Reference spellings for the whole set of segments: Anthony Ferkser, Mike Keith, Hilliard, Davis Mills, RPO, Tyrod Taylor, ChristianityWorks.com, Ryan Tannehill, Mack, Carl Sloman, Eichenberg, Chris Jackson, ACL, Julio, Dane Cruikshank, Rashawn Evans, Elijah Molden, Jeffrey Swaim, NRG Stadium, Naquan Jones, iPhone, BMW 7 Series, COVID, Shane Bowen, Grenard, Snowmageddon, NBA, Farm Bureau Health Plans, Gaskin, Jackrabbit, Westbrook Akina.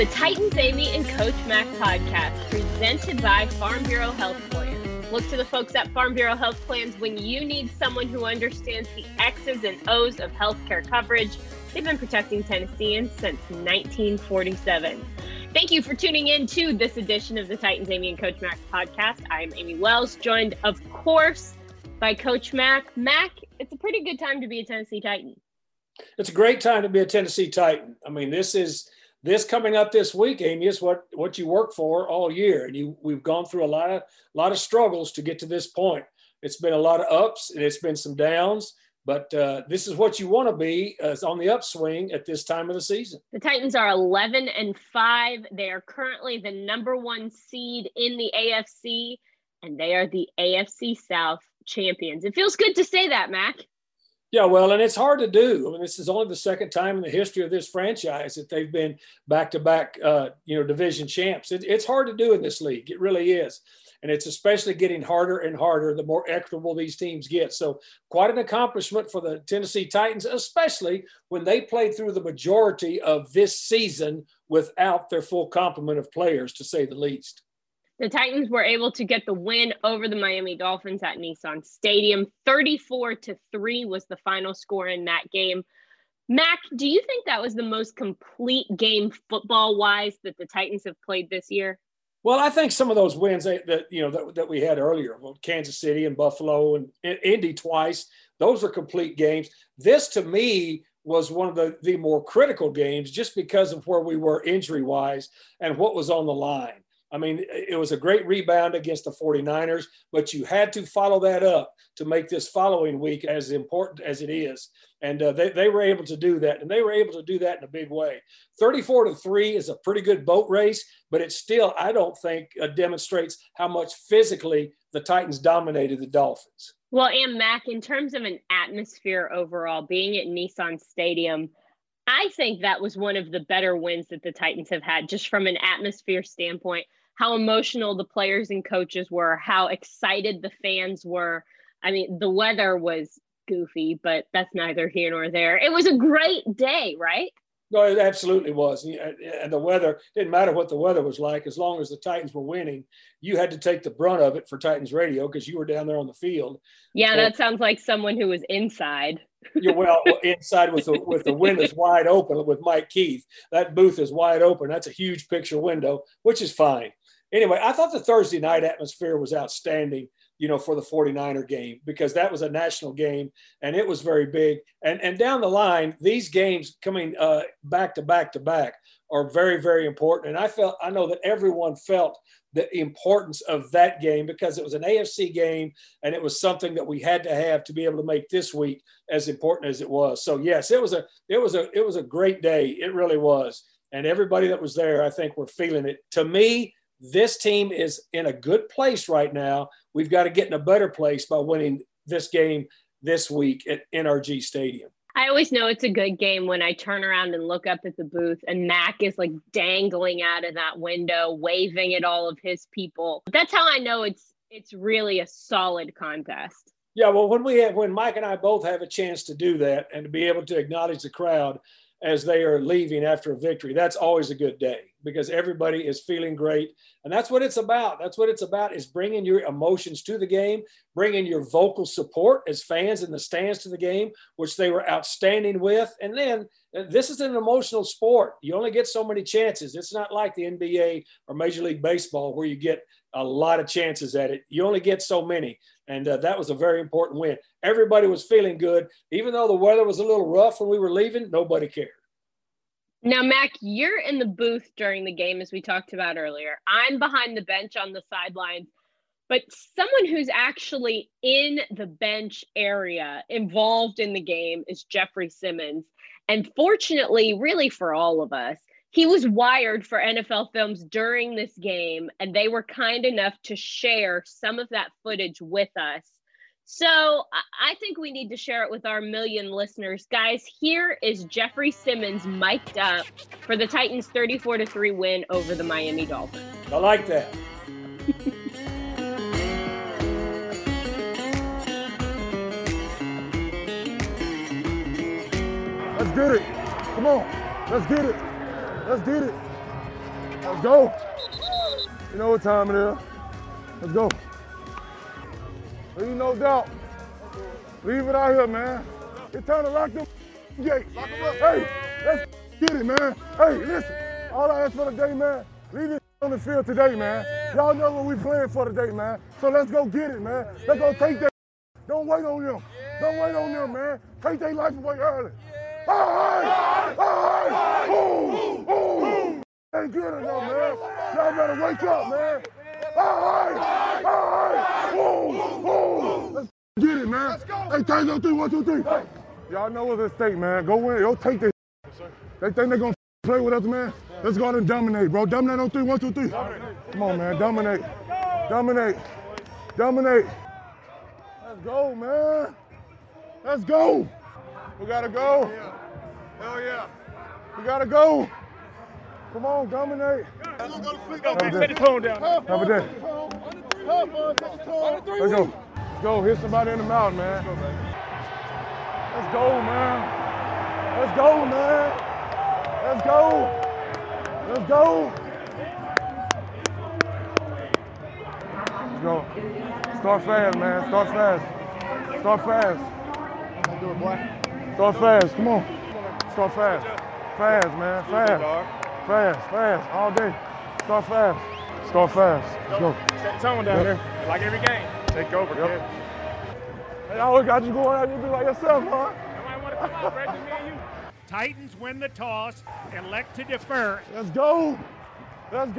the Titans, Amy, and Coach Mack podcast, presented by Farm Bureau Health Plans. Look to the folks at Farm Bureau Health Plans when you need someone who understands the X's and O's of healthcare coverage. They've been protecting Tennesseans since 1947. Thank you for tuning in to this edition of the Titans, Amy, and Coach Mack podcast. I'm Amy Wells, joined, of course, by Coach Mack. Mack, it's a pretty good time to be a Tennessee Titan. It's a great time to be a Tennessee Titan. I mean, this coming up this week, Amy, is what you work for all year. And we've gone through a lot of struggles to get to this point. It's been a lot of ups and it's been some downs, but this is what you want to be on the upswing at this time of the season. The Titans are 11-5. They are currently the #1 seed in the AFC, and they are the AFC South champions. It feels good to say that, Mac. Yeah, well, and it's hard to do. I mean, this is only the second time in the history of this franchise that they've been back-to-back, division champs. It's hard to do in this league. It really is. And it's especially getting harder and harder the more equitable these teams get. So quite an accomplishment for the Tennessee Titans, especially when they played through the majority of this season without their full complement of players, to say the least. The Titans were able to get the win over the Miami Dolphins at Nissan Stadium. 34-3 was the final score in that game. Mac, do you think that was the most complete game football-wise that the Titans have played this year? Well, I think some of those wins that we had earlier, Kansas City and Buffalo and Indy twice, those were complete games. This, to me, was one of the more critical games just because of where we were injury-wise and what was on the line. I mean, it was a great rebound against the 49ers, but you had to follow that up to make this following week as important as it is. And they were able to do that, and they were able to do that in a big way. 34-3 is a pretty good boat race, but it still, I don't think, demonstrates how much physically the Titans dominated the Dolphins. Well, and Mac, in terms of an atmosphere overall, being at Nissan Stadium, I think that was one of the better wins that the Titans have had, just from an atmosphere standpoint. How emotional the players and coaches were, how excited the fans were. I mean, the weather was goofy, but that's neither here nor there. It was a great day, right? No, it absolutely was. And the weather, didn't matter what the weather was like, as long as the Titans were winning, you had to take the brunt of it for Titans radio because you were down there on the field. Yeah, that sounds like someone who was inside. Yeah, well, inside with the windows wide open with Mike Keith. That booth is wide open. That's a huge picture window, which is fine. Anyway, I thought the Thursday night atmosphere was outstanding, for the 49er game, because that was a national game and it was very big. And down the line, these games coming back to back to back are very, very important. And I know that everyone felt the importance of that game because it was an AFC game and it was something that we had to have to be able to make this week as important as it was. So yes, it was a great day. It really was. And everybody that was there, I think, were feeling it. To me, this team is in a good place right now. We've got to get in a better place by winning this game this week at NRG Stadium. I always know it's a good game when I turn around and look up at the booth and Mack is like dangling out of that window, waving at all of his people. That's how I know it's really a solid contest. Yeah, well, when Mike and I both have a chance to do that and to be able to acknowledge the crowd as they are leaving after a victory, that's always a good day because everybody is feeling great. And that's what it's about. That's what it's about, is bringing your emotions to the game, bringing your vocal support as fans in the stands to the game, which they were outstanding with. And then this is an emotional sport. You only get so many chances. It's not like the NBA or Major League Baseball where you get a lot of chances at it. You only get so many. And that was a very important win. Everybody was feeling good. Even though the weather was a little rough when we were leaving, nobody cared. Now, Mac, you're in the booth during the game, as we talked about earlier. I'm behind the bench on the sidelines, but someone who's actually in the bench area involved in the game is Jeffrey Simmons. And fortunately, really for all of us, he was wired for NFL Films during this game, and they were kind enough to share some of that footage with us. So I think we need to share it with our million listeners. Guys, here is Jeffrey Simmons mic'd up for the Titans' 34-3 win over the Miami Dolphins. I like that. Let's get it. Come on. Let's get it. Let's get it. Let's go. You know what time it is. Let's go. Leave no doubt. Leave it out here, man. It's time to lock them gate. Lock them up. Hey, let's get it, man. Hey, listen. All I ask for today, man, leave this on the field today, man. Y'all know what we playing for today, man. So let's go get it, man. Let's go take that. Don't wait on them. Don't wait on them, man. Take their life away early. All right. All right. Boom. Ain't good enough, man. Y'all better wake up, man. All right. Boom. Let's get it, man. Let's go. Hey, times on three. 1, 2, 3. Hey. Y'all know what's at stake, man. Go win. Yo, take that. They think they're going to play with us, man. Let's go out and dominate, bro. Dominate on 3. 1, 2, 3. Come on, man. Dominate. Let's go, man. Let's go. We got to go. Hell yeah. We got to go. Come on, dominate. Set the tone down. Have a day. Let's go. Let's go. Hit somebody in the mouth, man. Let's go, man. Let's go. Start fast, man. Start fast. Come on. Start fast, man. All day. Start fast. Let's go. Set the tone down here. Like every game. Take over, kid. Hey, I always got you going out. You be like yourself, huh? Nobody want to come out, Brandon, me and you. Titans win the toss, elect to defer. Let's go. Stretch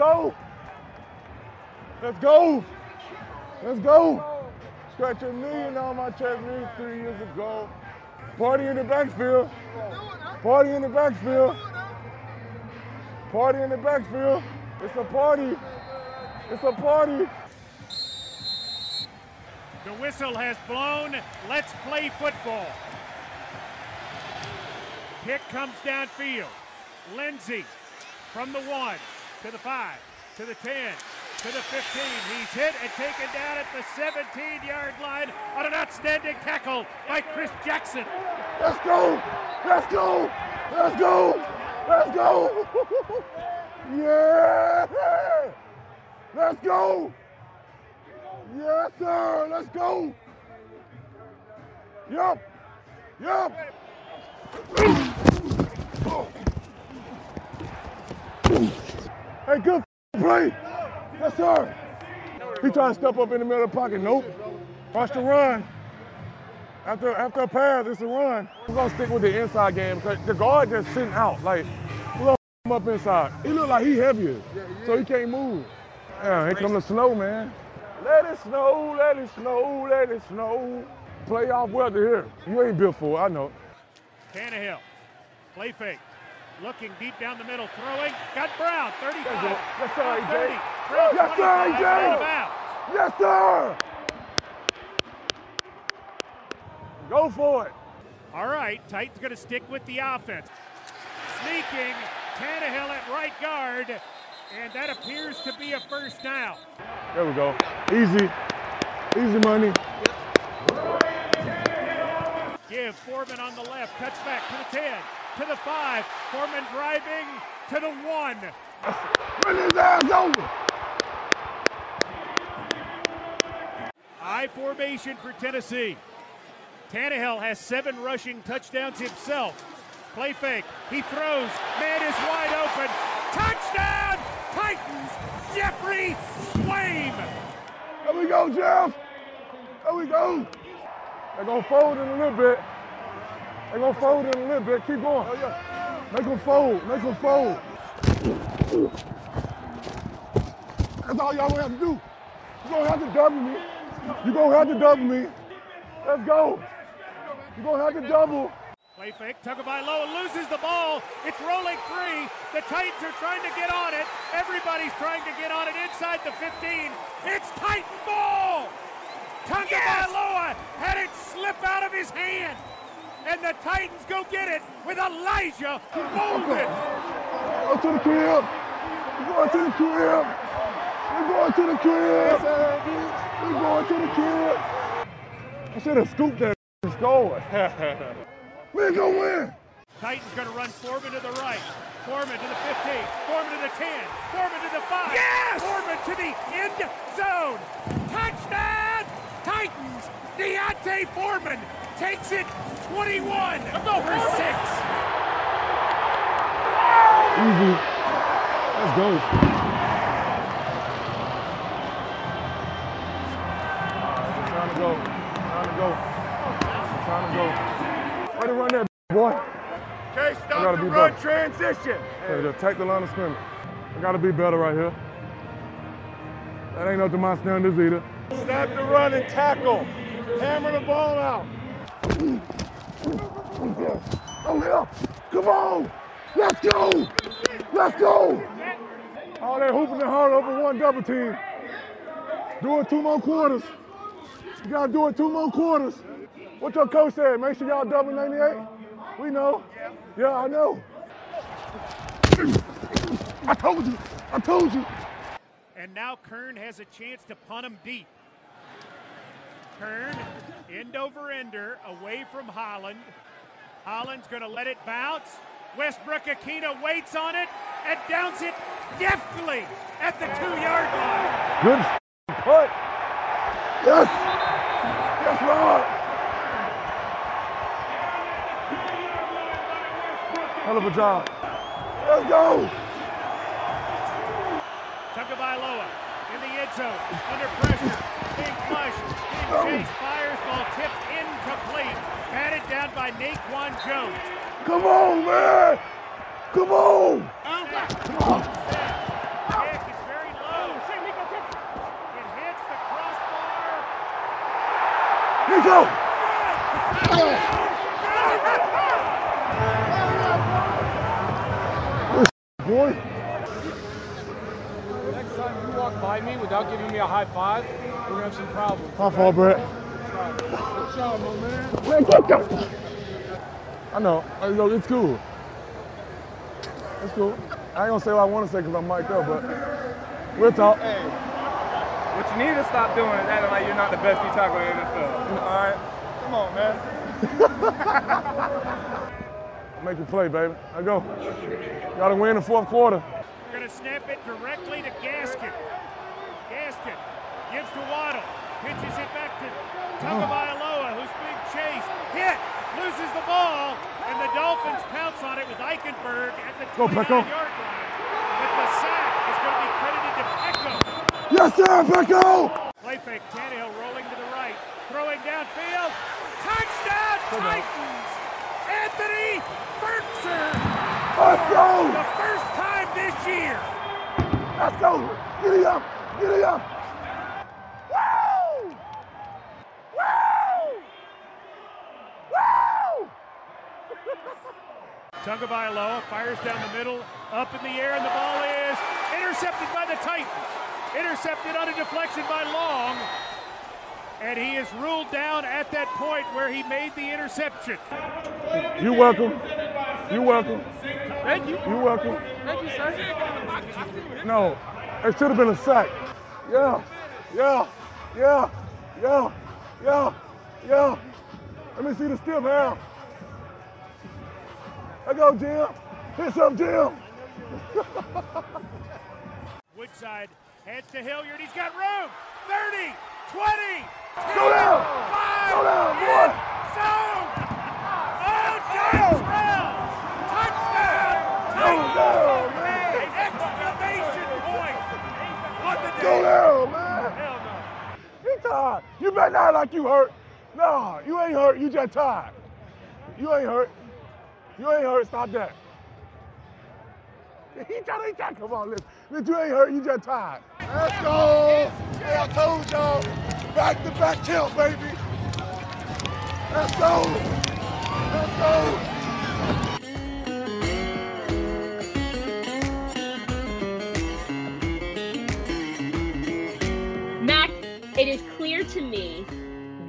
$1 million on my check knee 3 years ago. Party in the backfield. It's a party. The whistle has blown. Let's play football. Kick comes downfield. Lindsey from the 1 to the 5 to the 10 to the 15. He's hit and taken down at the 17-yard line on an outstanding tackle by Chris Jackson. Let's go. Yeah. Let's go. Yes, sir. Let's go. Yup. Hey, good play. Yes, sir. He trying to step up in the middle of the pocket. Nope. Watch the run. After a pass, it's a run. We're going to stick with the inside game because the guard just sitting out. Like, we're going to him up inside. He look like he heavier, so he can't move. Yeah, here comes the snow, man. Let it snow. Playoff weather here. You ain't built for it, I know. Tannehill, play fake, looking deep down the middle, throwing, got Brown, 35, yes, sir, AJ. 30, Brown, yes, sir, AJ. Yes, sir. Go for it. All right, Titans going to stick with the offense. Sneaking, Tannehill at right guard, and that appears to be a first down. There we go. Easy money. Give Foreman on the left, cuts back to the 10, to the 5. Foreman driving to the 1. Run his ass over. I formation for Tennessee. Tannehill has 7 rushing touchdowns himself. Play fake. He throws. Man is wide open. Touchdown, Titans! Jeffrey Swaim. There we go, Jeff. There we go. They're going to fold in a little bit. Keep going. Oh, yeah. Make them fold. That's all y'all going to have to do. You're going to have to double me. Let's go. You're going to have to double. Play fake. Tagovailoa loses the ball. It's rolling free. The Titans are trying to get on it. Everybody's trying to get on it inside the 15. It's Titan ball. Tagovailoa had it slip out of his hand, and the Titans go get it with Elijah Molden. We're going to the crib. We're going to the crib. I should have scooped that and scored. We're going to win. Titans going to run Foreman to the right. Foreman to the 15, Foreman to the 10, Foreman to the 5, yes! Foreman to the end zone. Touchdown, Titans! Deontay Foreman takes it 21-6. Easy. Let's go. Time to go. Way to run there, boy. Okay, stop the run transition. Hey, just take the line of scrimmage. I gotta be better right here. That ain't up to my standards either. Stop the run and tackle. Hammer the ball out. Oh, yeah. Come on. Let's go. All that hooping and hard over one double team. Do it two more quarters. You got to do it two more quarters. What your coach said, make sure y'all double 98. We know. Yeah, I know. I told you. And now Kern has a chance to punt him deep. Kern, end over ender, away from Holland. Holland's going to let it bounce. Westbrook Akina waits on it and downs it deftly at the 2-yard line. Good punt. Yes. Yes, Lord. Hell of a job. Let's go. Tagovailoa in the end zone, under pressure, being flushed, being chased, fires, ball tipped incomplete, batted down by Naquan Jones. Come on, man! Come on! Kick is very low. It hits the crossbar. Nico! Good boy. Next time you walk by me without giving me a high five, we're gonna have some problems. My fault, Brett. Good job, my man. Man, get them. I know. It's cool. It's cool. I ain't gonna say what I want to say because I'm mic'd up, but we'll talk. Hey, what you need to stop doing is acting like you're not the best D tackle in the NFL. All right, come on, man. Make the play, baby. I go. Gotta win the fourth quarter. We're gonna snap it directly to Gaskin. Gaskin gives to Waddle, pitches it back to Tagovailoa, who's being chased, hit. Loses the ball, and the Dolphins pounce on it with Eichenberg at the 29-yard line. But the sack is going to be credited to Pecco. Yes, sir, Pecco! Play fake, Tannehill rolling to the right, throwing downfield. Touchdown, Titans! Anthony Ferkser! Let's go! The first time this year! Let's go! Giddy up! Tagovailoa fires down the middle, up in the air, and the ball is intercepted by the Titans. Intercepted on a deflection by Long, and he is ruled down at that point where he made the interception. You're welcome. Thank you. You're welcome. Thank you, sir. No, it should have been a sack. Yeah. Let me see the stiff half. I go, Jim. Hit some, Jim. Woodside heads to Hilliard. He's got room. 30, 20, 10, go down. 5. Go down, boy. Zone. Oh, Darrell. Touchdown. Go down, man. Exclamation point. What the day. Go down, man. Hell no. He tired. You better not like you hurt. No, you ain't hurt. You just tired. You ain't hurt, stop that. He trying, come on, listen. You ain't hurt, you just tired. Let's go. Hey, I told y'all, back-to-back tilt, baby. Let's go. Mack, it is clear to me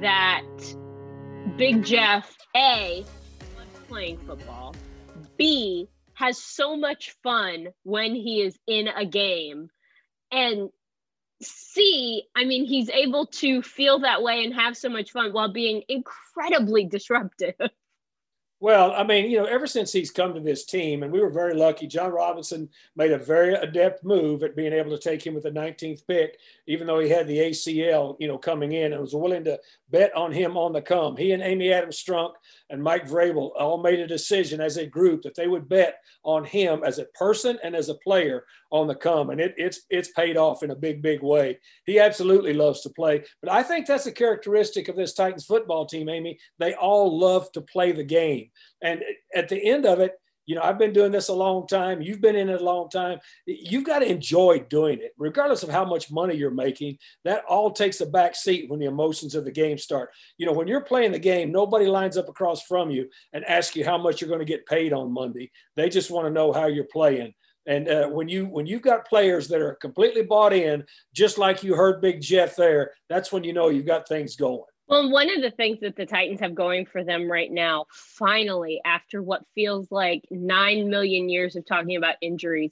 that Big Jeff, A, playing football, B, has so much fun when he is in a game, and C, I mean, he's able to feel that way and have so much fun while being incredibly disruptive. Well, I mean, you know, ever since he's come to this team, and we were very lucky, Jon Robinson made a very adept move at being able to take him with the 19th pick, even though he had the ACL, you know, coming in and was willing to bet on him on the come. He and Amy Adams Strunk and Mike Vrabel all made a decision as a group that they would bet on him as a person and as a player on the come. And it's paid off in a big, big way. He absolutely loves to play. But I think that's a characteristic of this Titans football team, Amy. They all love to play the game. And at the end of it, you know, I've been doing this a long time. You've been in it a long time. You've got to enjoy doing it, regardless of how much money you're making. That all takes a back seat when the emotions of the game start. You know, when you're playing the game, nobody lines up across from you and asks you how much you're going to get paid on Monday. They just want to know how you're playing. And when you've got players that are completely bought in, just like you heard Big Jeff there, that's when you know you've got things going. Well, one of the things that the Titans have going for them right now, finally, after what feels like 9 million years of talking about injuries,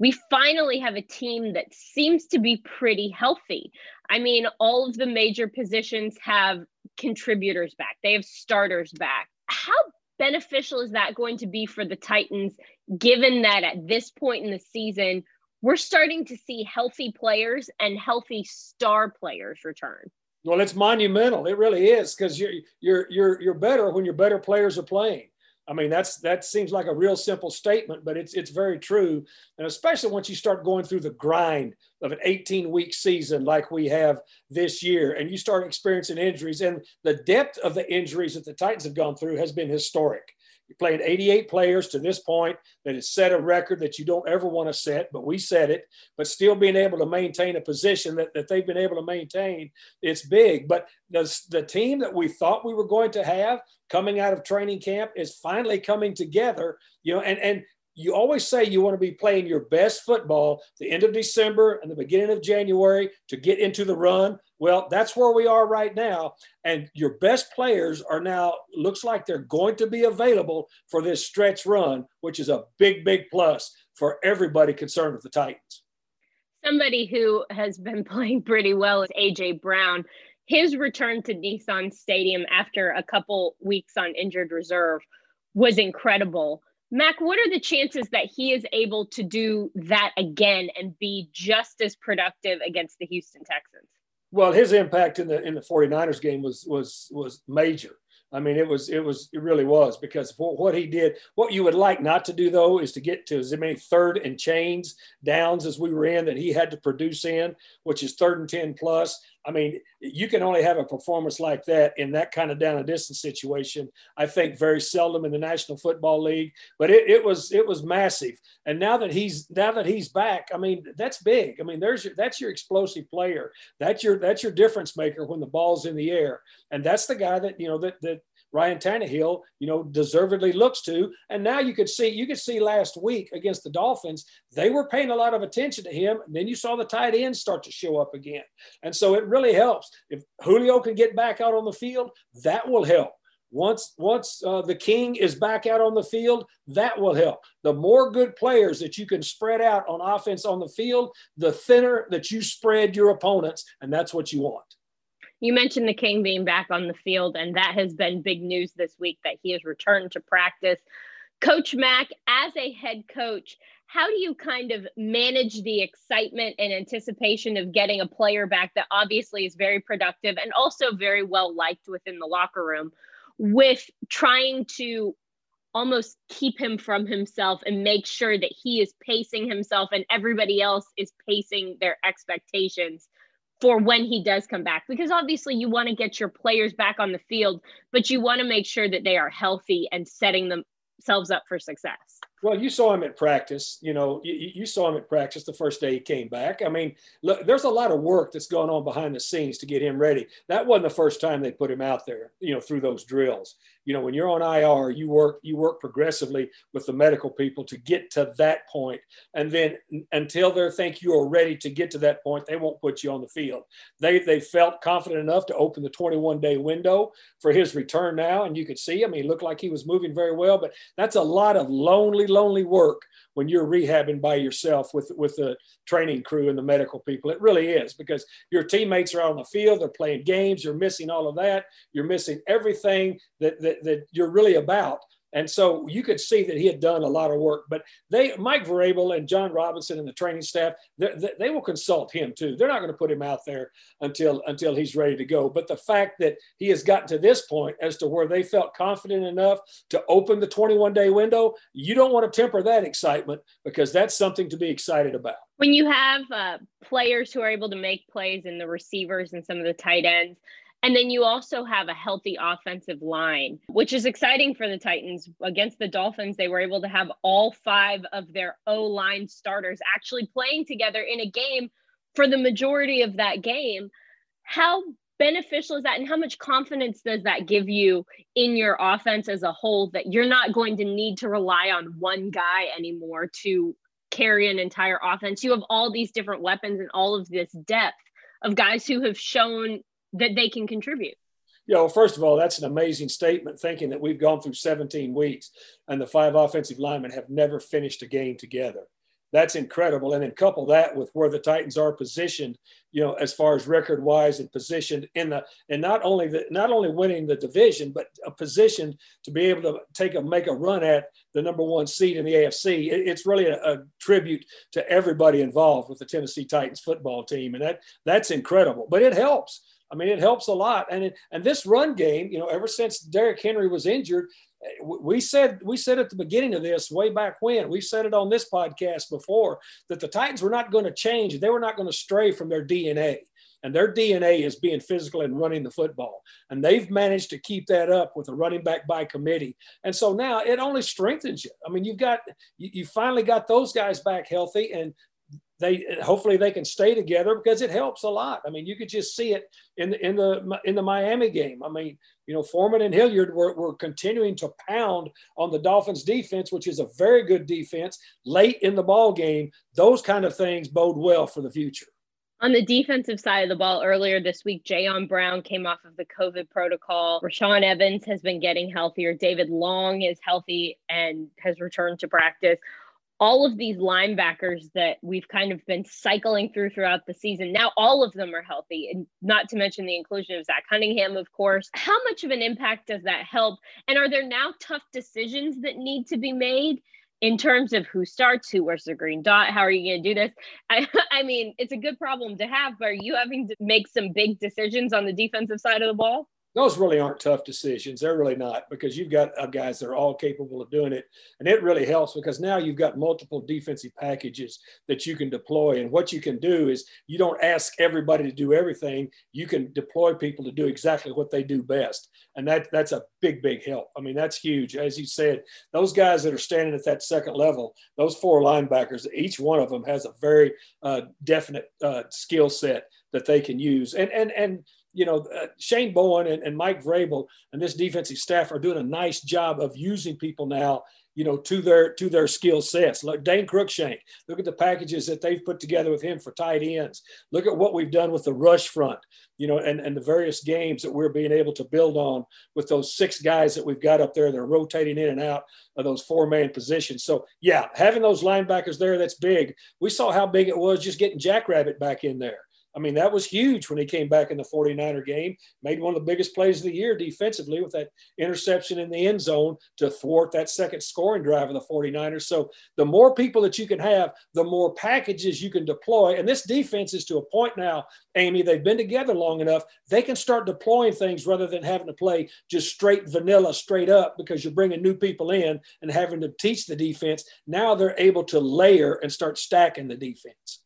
we finally have a team that seems to be pretty healthy. I mean, all of the major positions have contributors back. They have starters back. How beneficial is that going to be for the Titans, given that at this point in the season, we're starting to see healthy players and healthy star players return? Well, it's monumental. It really is, because you're better when your better players are playing. I mean, that seems like a real simple statement, but it's very true. And especially once you start going through the grind of an 18-week season like we have this year, and you start experiencing injuries, and the depth of the injuries that the Titans have gone through has been historic. You're playing 88 players to this point. That has set a record that you don't ever want to set, but we set it. But still being able to maintain a position that they've been able to maintain, it's big. But the team that we thought we were going to have coming out of training camp is finally coming together, you know, and you always say you want to be playing your best football the end of December and the beginning of January to get into the run. Well, that's where we are right now. And your best players are now, looks like they're going to be available for this stretch run, which is a big, big plus for everybody concerned with the Titans. Somebody who has been playing pretty well is AJ Brown. His return to Nissan Stadium after a couple weeks on injured reserve was incredible. Mack, what are the chances that he is able to do that again and be just as productive against the Houston Texans? Well, his impact in the 49ers game was major. I mean, it really was, because what he did, what you would like not to do, though, is to get to as many third and chains downs as we were in that he had to produce in, which is 3rd and 10 plus. I mean, you can only have a performance like that in that kind of down and distance situation, I think, very seldom in the National Football League. But it was massive. And now that he's back, I mean, that's big. I mean, that's your explosive player. That's your difference maker when the ball's in the air. And that's the guy that, you know, that Ryan Tannehill, you know, deservedly looks to. And now you could see last week against the Dolphins, they were paying a lot of attention to him. And then you saw the tight end start to show up again. And so it really helps. If Julio can get back out on the field, that will help. Once the king is back out on the field, that will help. The more good players that you can spread out on offense on the field, the thinner that you spread your opponents. And that's what you want. You mentioned the king being back on the field, and that has been big news this week that he has returned to practice. Coach Mack, as a head coach, how do you kind of manage the excitement and anticipation of getting a player back that obviously is very productive and also very well liked within the locker room, with trying to almost keep him from himself and make sure that he is pacing himself and everybody else is pacing their expectations for when he does come back? Because obviously you want to get your players back on the field, but you want to make sure that they are healthy and setting themselves up for success. Well, you saw him at practice. You know, you saw him at practice the first day he came back. I mean, look, there's a lot of work that's going on behind the scenes to get him ready. That wasn't the first time they put him out there, you know, through those drills. You know, when you're on IR, you work progressively with the medical people to get to that point. And then until they think you are ready to get to that point, they won't put you on the field. They felt confident enough to open the 21-day window for his return now. And you could see him. He looked like he was moving very well, but that's a lot of lonely work when you're rehabbing by yourself with the training crew and the medical people. It really is, because your teammates are out on the field, they're playing games, you're missing all of that. You're missing everything that you're really about And so you could see that he had done a lot of work, but they, Mike Vrabel and Jon Robinson and the training staff, they will consult him too. They're not going to put him out there until he's ready to go. But the fact that he has gotten to this point as to where they felt confident enough to open the 21-day window, you don't want to temper that excitement, because that's something to be excited about. When you have players who are able to make plays in the receivers and some of the tight ends, and then you also have a healthy offensive line, which is exciting for the Titans. Against the Dolphins, they were able to have all five of their O-line starters actually playing together in a game for the majority of that game. How beneficial is that, and how much confidence does that give you in your offense as a whole, that you're not going to need to rely on one guy anymore to carry an entire offense? You have all these different weapons and all of this depth of guys who have shown that they can contribute. You know, first of all, that's an amazing statement, thinking that we've gone through 17 weeks and the five offensive linemen have never finished a game together. That's incredible. And then couple that with where the Titans are positioned, you know, as far as record wise and positioned in the, and not only winning the division, but a position to be able to make a run at the number one seed in the AFC. It's really a tribute to everybody involved with the Tennessee Titans football team. And that's incredible, but it helps. I mean, it helps a lot. And this run game, you know, ever since Derrick Henry was injured, we said at the beginning of this, way back when, we've said it on this podcast before, that the Titans were not going to change. They were not going to stray from their DNA. And their DNA is being physical and running the football. And they've managed to keep that up with a running back by committee. And so now it only strengthens you. I mean, you finally got those guys back healthy, and hopefully they can stay together, because it helps a lot. I mean, you could just see it in the Miami game. I mean, you know, Foreman and Hilliard were continuing to pound on the Dolphins defense, which is a very good defense, late in the ball game. Those kind of things bode well for the future. On the defensive side of the ball, earlier this week, Jayon Brown came off of the COVID protocol. Rashawn Evans has been getting healthier. David Long is healthy and has returned to practice. All of these linebackers that we've kind of been cycling throughout the season, now all of them are healthy, and not to mention the inclusion of Zach Cunningham, of course. How much of an impact does that help? And are there now tough decisions that need to be made in terms of who starts, who wears the green dot? How are you going to do this? I mean, it's a good problem to have, but are you having to make some big decisions on the defensive side of the ball? Those really aren't tough decisions. They're really not, because you've got guys that are all capable of doing it. And it really helps, because now you've got multiple defensive packages that you can deploy. And what you can do is you don't ask everybody to do everything. You can deploy people to do exactly what they do best. And that's a big, big help. I mean, that's huge. As you said, those guys that are standing at that second level, those four linebackers, each one of them has a very definite skill set that they can use. And you know, Shane Bowen and Mike Vrabel and this defensive staff are doing a nice job of using people now, you know, to their skill sets. Look, Dane Cruikshank, look at the packages that they've put together with him for tight ends. Look at what we've done with the rush front, you know, and the various games that we're being able to build on with those six guys that we've got up there that are rotating in and out of those four-man positions. So, yeah, having those linebackers there, that's big. We saw how big it was just getting Jackrabbit back in there. I mean, that was huge when he came back in the 49er game, made one of the biggest plays of the year defensively with that interception in the end zone to thwart that second scoring drive of the 49ers. So the more people that you can have, the more packages you can deploy. And this defense is to a point now, Amy, they've been together long enough. They can start deploying things rather than having to play just straight vanilla, straight up, because you're bringing new people in and having to teach the defense. Now they're able to layer and start stacking the defense.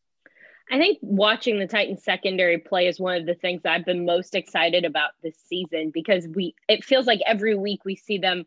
I think watching the Titans secondary play is one of the things I've been most excited about this season, because it feels like every week we see them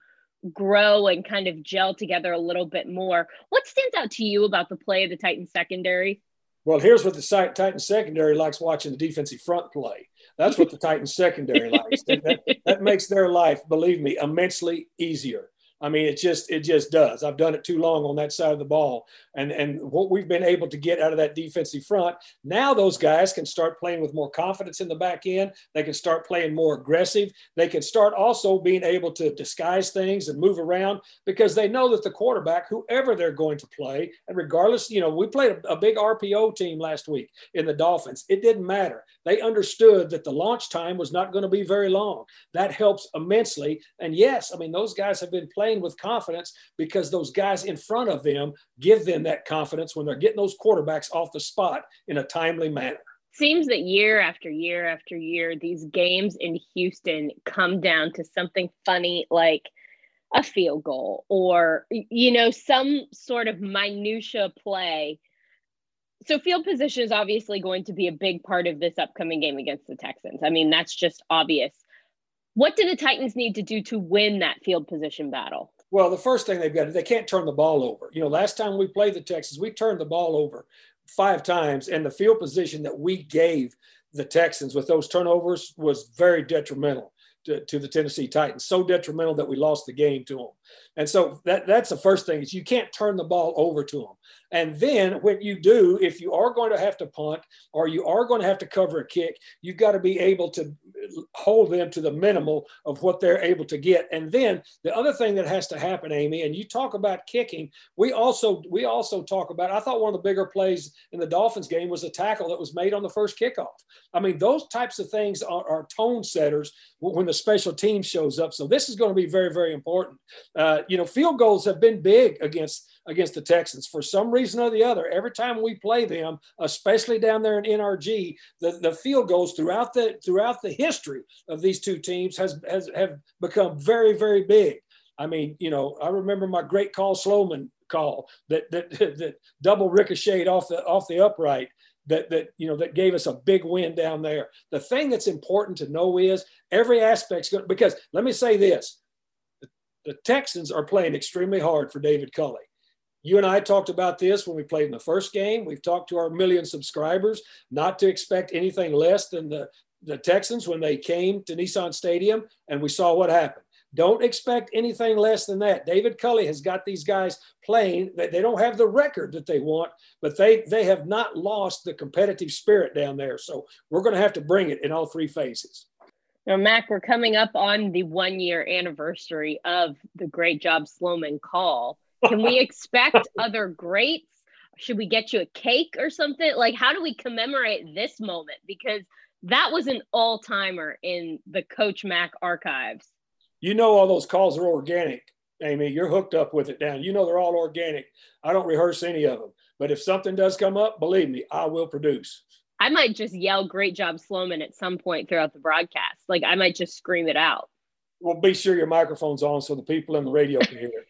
grow and kind of gel together a little bit more. What stands out to you about the play of the Titans secondary? Well, here's what the Titans secondary likes watching: the defensive front play. That's what the Titans secondary likes. That makes their life, believe me, immensely easier. I mean, it just does. I've done it too long on that side of the ball. And what we've been able to get out of that defensive front, now those guys can start playing with more confidence in the back end. They can start playing more aggressive. They can start also being able to disguise things and move around, because they know that the quarterback, whoever they're going to play, and regardless, you know, we played a big RPO team last week in the Dolphins. It didn't matter. They understood that the launch time was not going to be very long. That helps immensely. And yes, I mean, those guys have been playing playing with confidence because those guys in front of them give them that confidence when they're getting those quarterbacks off the spot in a timely manner. Seems that year after year after year, these games in Houston come down to something funny like a field goal or, you know, some sort of minutia play. So field position is obviously going to be a big part of this upcoming game against the Texans. I mean, that's just obvious. What do the Titans need to do to win that field position battle? Well, the first thing they've got to do, they can't turn the ball over. You know, last time we played the Texans, we turned the ball over 5 times, and the field position that we gave the Texans with those turnovers was very detrimental to the Tennessee Titans, so detrimental that we lost the game to them. And so that's the first thing, is you can't turn the ball over to them. And then when you do, if you are going to have to punt or you are going to have to cover a kick, you've got to be able to hold them to the minimal of what they're able to get. And then the other thing that has to happen, Amy, and you talk about kicking, we also talk about, I thought one of the bigger plays in the Dolphins game was a tackle that was made on the first kickoff. I mean, those types of things are tone setters when the special team shows up. So this is going to be very, very important. You know, field goals have been big against the Texans for some reason or the other. Every time we play them, especially down there in NRG, the field goals throughout the history of these two teams have become very, very big. I mean, you know, I remember my great Carl Sloman call that double ricocheted off the upright that gave us a big win down there. The thing that's important to know is every aspect's good, because let me say this, the Texans are playing extremely hard for David Culley. You and I talked about this when we played in the first game. We've talked to our 1 million subscribers not to expect anything less than the Texans when they came to Nissan Stadium, and we saw what happened. Don't expect anything less than that. David Culley has got these guys playing. They don't have the record that they want, but they have not lost the competitive spirit down there. So we're going to have to bring it in all 3 phases. Now, Mack, we're coming up on the 1-year anniversary of the great job Sloman call. Can we expect other greats? Should we get you a cake or something? Like, how do we commemorate this moment? Because that was an all-timer in the Coach Mack archives. You know all those calls are organic, Amy. You're hooked up with it down. You know they're all organic. I don't rehearse any of them. But if something does come up, believe me, I will produce. I might just yell "Great job, Sloman" at some point throughout the broadcast. Like, I might just scream it out. Well, be sure your microphone's on so the people in the radio can hear it.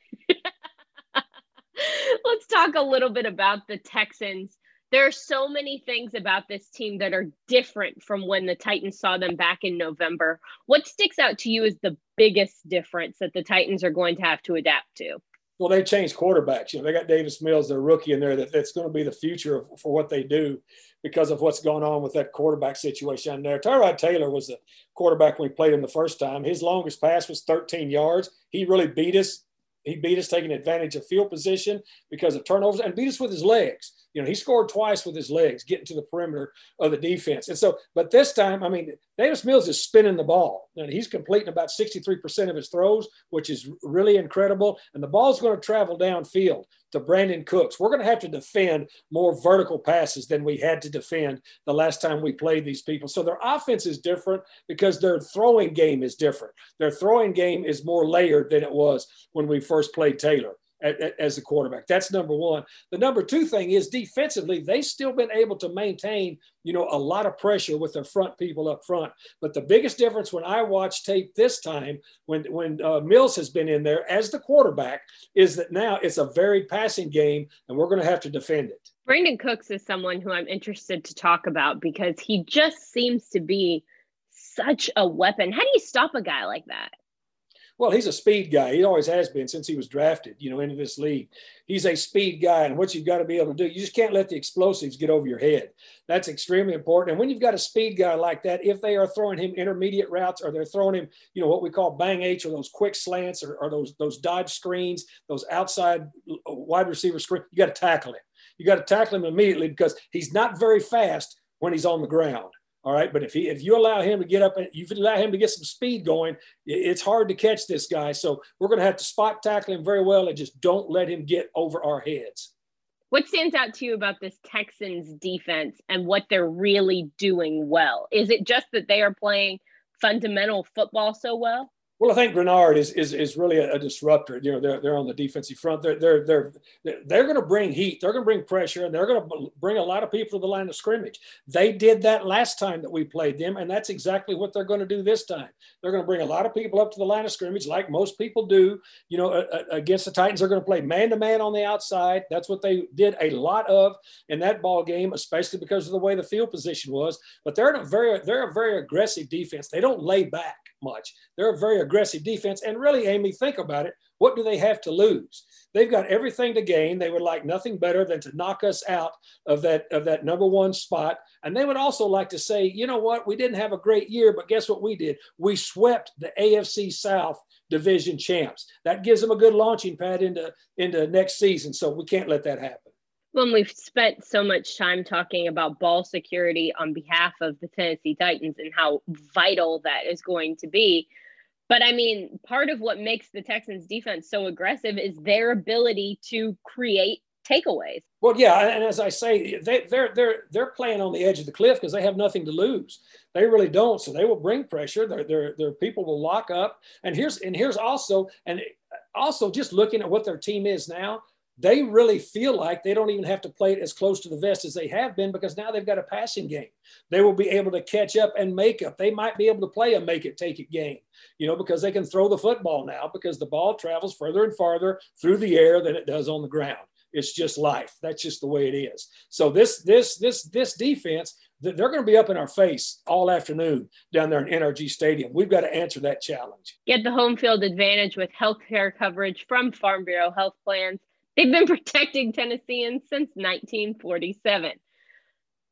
Let's talk a little bit about the Texans. There are so many things about this team that are different from when the Titans saw them back in November. What sticks out to you as the biggest difference that the Titans are going to have to adapt to? Well, they changed quarterbacks. You know, they got Davis Mills, their rookie, in there. That's going to be the future for what they do because of what's going on with that quarterback situation in there. Tyrod Taylor was the quarterback when we played him the first time. His longest pass was 13 yards. He really beat us. He beat us taking advantage of field position because of turnovers, and beat us with his legs. You know, he scored twice with his legs, getting to the perimeter of the defense. And so, but this time, I mean, Davis Mills is spinning the ball, and he's completing about 63% of his throws, which is really incredible. And the ball's going to travel downfield to Brandon Cooks. We're going to have to defend more vertical passes than we had to defend the last time we played these people. So their offense is different because their throwing game is different. Their throwing game is more layered than it was when we first played Taylor as a quarterback. That's number one. The number two thing is defensively, they've still been able to maintain, you know, a lot of pressure with their front people up front. But the biggest difference when I watch tape this time, when Mills has been in there as the quarterback, is that now it's a varied passing game, and we're going to have to defend it. Brandon Cooks is someone who I'm interested to talk about because he just seems to be such a weapon. How do you stop a guy like that? Well, he's a speed guy. He always has been since he was drafted, you know, into this league. He's a speed guy, and what you've got to be able to do, you just can't let the explosives get over your head. That's extremely important. And when you've got a speed guy like that, if they are throwing him intermediate routes or they're throwing him, you know, what we call bang H or those quick slants or those dodge screens, those outside wide receiver screens, you got to tackle him. You got to tackle him immediately because he's not very fast when he's on the ground. All right, but if you allow him to get up and you allow him to get some speed going, it's hard to catch this guy. So we're going to have to spot tackle him very well and just don't let him get over our heads. What stands out to you about this Texans defense and what they're really doing well? Is it just that they are playing fundamental football so well? Well, I think Grenard is really a disruptor. You know, they're on the defensive front. They're going to bring heat. They're going to bring pressure, and they're going to bring a lot of people to the line of scrimmage. They did that last time that we played them, and that's exactly what they're going to do this time. They're going to bring a lot of people up to the line of scrimmage, like most people do. You know, against the Titans, they're going to play man-to-man on the outside. That's what they did a lot of in that ball game, especially because of the way the field position was. But they're a very aggressive defense. They don't lay back much. They're a very aggressive defense. And really, Amy, think about it. What do they have to lose? They've got everything to gain. They would like nothing better than to knock us out of that number one spot. And they would also like to say, you know what? We didn't have a great year, but guess what we did? We swept the AFC South division champs. That gives them a good launching pad into next season. So we can't let that happen. When we've spent so much time talking about ball security on behalf of the Tennessee Titans and how vital that is going to be. But I mean, part of what makes the Texans defense so aggressive is their ability to create takeaways. Well, yeah, and as I say, they're playing on the edge of the cliff because they have nothing to lose. They really don't. So they will bring pressure. Their people will lock up. And also just looking at what their team is now, they really feel like they don't even have to play it as close to the vest as they have been, because now they've got a passing game. They will be able to catch up and make up. They might be able to play a make it, take it game, you know, because they can throw the football now, because the ball travels further and farther through the air than it does on the ground. It's just life. That's just the way it is. So this defense, they're going to be up in our face all afternoon down there in NRG Stadium. We've got to answer that challenge. Get the home field advantage with healthcare coverage from Farm Bureau Health Plans. They've been protecting Tennesseans since 1947.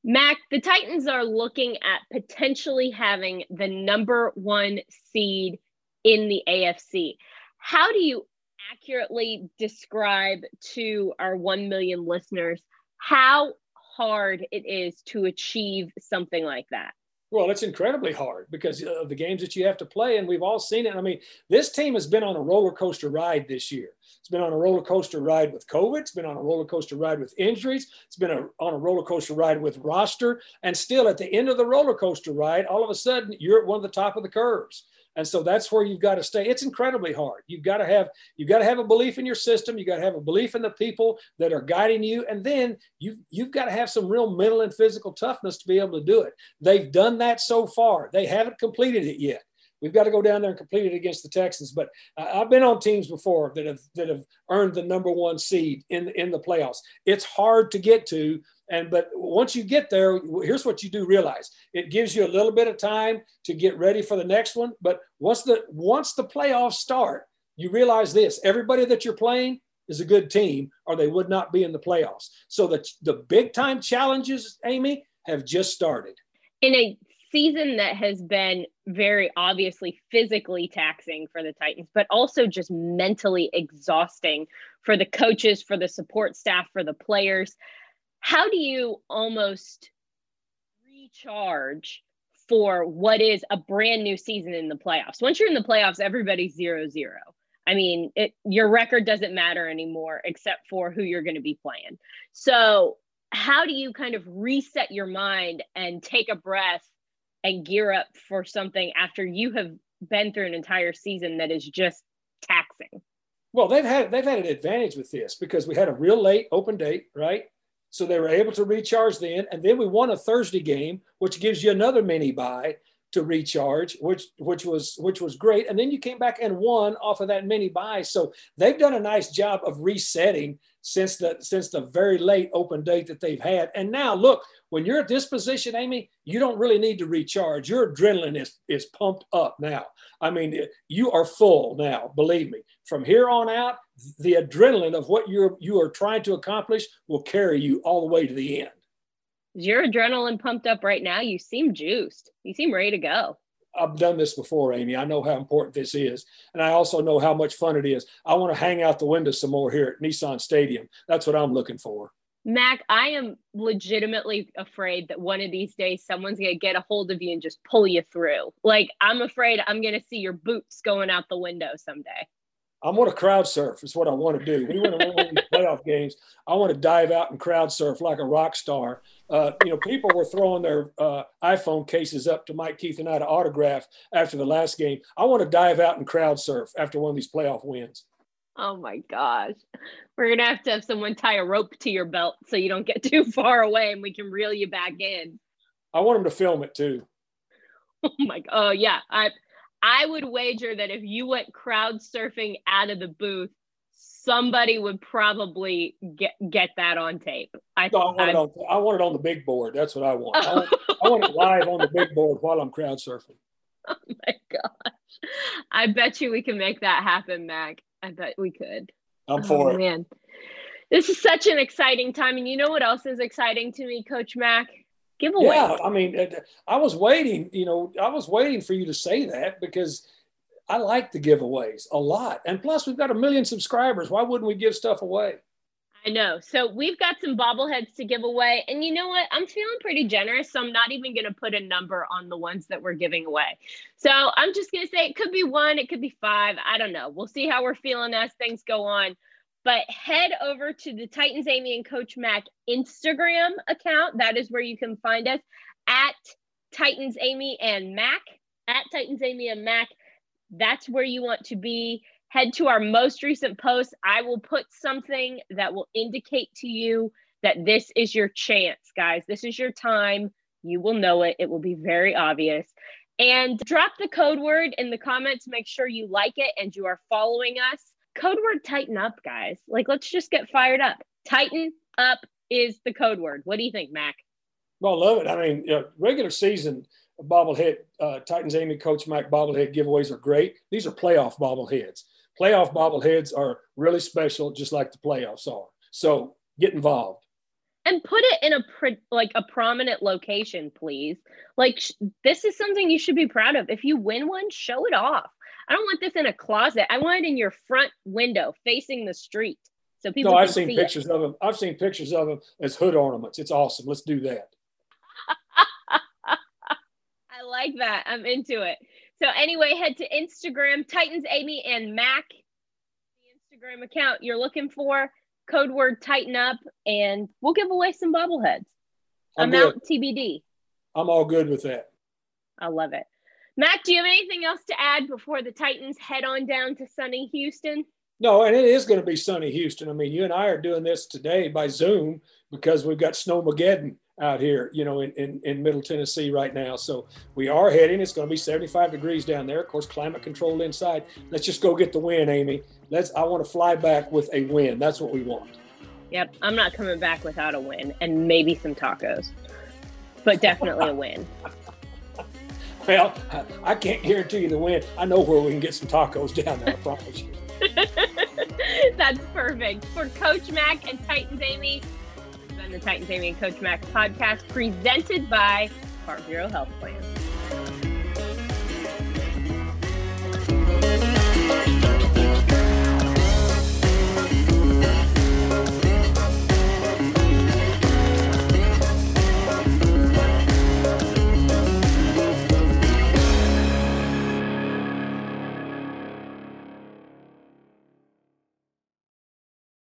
Mack, the Titans are looking at potentially having the number one seed in the AFC. How do you accurately describe to our 1 million listeners how hard it is to achieve something like that? Well, it's incredibly hard because of the games that you have to play, and we've all seen it. I mean, this team has been on a roller coaster ride this year. It's been on a roller coaster ride with COVID. It's been on a roller coaster ride with injuries. It's been on a roller coaster ride with roster. And still at the end of the roller coaster ride, all of a sudden you're at one of the top of the curves. And so that's where you've got to stay. It's incredibly hard. You've got to have a belief in your system. You've got to have a belief in the people that are guiding you. And then you've got to have some real mental and physical toughness to be able to do it. They've done that so far. They haven't completed it yet. We've got to go down there and complete it against the Texans. But I've been on teams before that have earned the number one seed in the playoffs. It's hard to get to. But once you get there, here's what you do realize. It gives you a little bit of time to get ready for the next one. But once the playoffs start, you realize this. Everybody that you're playing is a good team, or they would not be in the playoffs. So the big-time challenges, Amy, have just started. In a season that has been very obviously physically taxing for the Titans, but also just mentally exhausting for the coaches, for the support staff, for the players. How do you almost recharge for what is a brand new season in the playoffs? Once you're in the playoffs, everybody's 0-0. I mean, your record doesn't matter anymore except for who you're going to be playing. So how do you kind of reset your mind and take a breath and gear up for something after you have been through an entire season that is just taxing? Well, they've had an advantage with this because we had a real late open date, right? So they were able to recharge then. And then we won a Thursday game, which gives you another mini bye to recharge, which was great. And then you came back and won off of that mini bye. So they've done a nice job of resetting since the very late open date that they've had. And now look, when you're at this position, Amy, you don't really need to recharge. Your adrenaline is pumped up now. I mean, you are full now, believe me. From here on out, the adrenaline of what you are trying to accomplish will carry you all the way to the end. Is your adrenaline pumped up right now? You seem juiced. You seem ready to go. I've done this before, Amy. I know how important this is. And I also know how much fun it is. I want to hang out the window some more here at Nissan Stadium. That's what I'm looking for. Mack, I am legitimately afraid that one of these days someone's going to get a hold of you and just pull you through. Like, I'm afraid I'm going to see your boots going out the window someday. I want to crowd surf is what I want to do. We want to win all these playoff games. I want to dive out and crowd surf like a rock star. You know, people were throwing their iPhone cases up to Mike Keith and I to autograph after the last game. I want to dive out and crowd surf after one of these playoff wins. Oh, my gosh. We're going to have someone tie a rope to your belt so you don't get too far away and we can reel you back in. I want them to film it, too. Oh, my – oh, yeah. I would wager that if you went crowd surfing out of the booth, somebody would probably get that on tape. I want it on the big board. That's what I want. Oh. I want it live on the big board while I'm crowd surfing. Oh, my gosh. I bet you we can make that happen, Mac. I bet we could. I'm for it. Man. This is such an exciting time. And you know what else is exciting to me, Coach Mack? Giveaway. Yeah, I mean, I was waiting for you to say that because I like the giveaways a lot. And plus, we've got 1 million subscribers. Why wouldn't we give stuff away? I know. So we've got some bobbleheads to give away. And you know what? I'm feeling pretty generous. So I'm not even going to put a number on the ones that we're giving away. So I'm just going to say it could be 1. It could be 5. I don't know. We'll see how we're feeling as things go on. But head over to the Titans, Amy and Coach Mack Instagram account. That is where you can find us at Titans, Amy and Mack. At Titans, Amy and Mack. That's where you want to be. Head to our most recent post. I will put something that will indicate to you that this is your chance, guys. This is your time. You will know it. It will be very obvious. And drop the code word in the comments. Make sure you like it and you are following us. Code word tighten up, guys. Like, let's just get fired up. Tighten up is the code word. What do you think, Mac? Well, I love it. I mean, regular season bobblehead, Titans, Amy, Coach Mac bobblehead giveaways are great. These are playoff bobbleheads. Playoff bobbleheads are really special, just like the playoffs are. So get involved. And put it in a prominent location, please. Like, this is something you should be proud of. If you win one, show it off. I don't want this in a closet. I want it in your front window facing the street so people can see it. No, I've seen pictures of them. I've seen pictures of them as hood ornaments. It's awesome. Let's do that. I like that. I'm into it. So anyway, head to Instagram, Titans, Amy, and Mac, the Instagram account you're looking for, code word tighten up, and we'll give away some bobbleheads. Amount TBD. I'm all good with that. I love it. Mac, do you have anything else to add before the Titans head on down to sunny Houston? No, and it is going to be sunny Houston. I mean, you and I are doing this today by Zoom because we've got Snowmageddon out here, you know, in Middle Tennessee right now. So we are heading. It's going to be 75 degrees down there. Of course, climate controlled inside. Let's just go get the win, Amy. I want to fly back with a win. That's what we want. Yep, I'm not coming back without a win and maybe some tacos, but definitely a win. Well, I can't guarantee you the win. I know where we can get some tacos down there, I promise you. That's perfect. For Coach Mack and Titans Amy, this has been the Titans Amy and Coach Mack podcast presented by Farm Bureau Health Plans.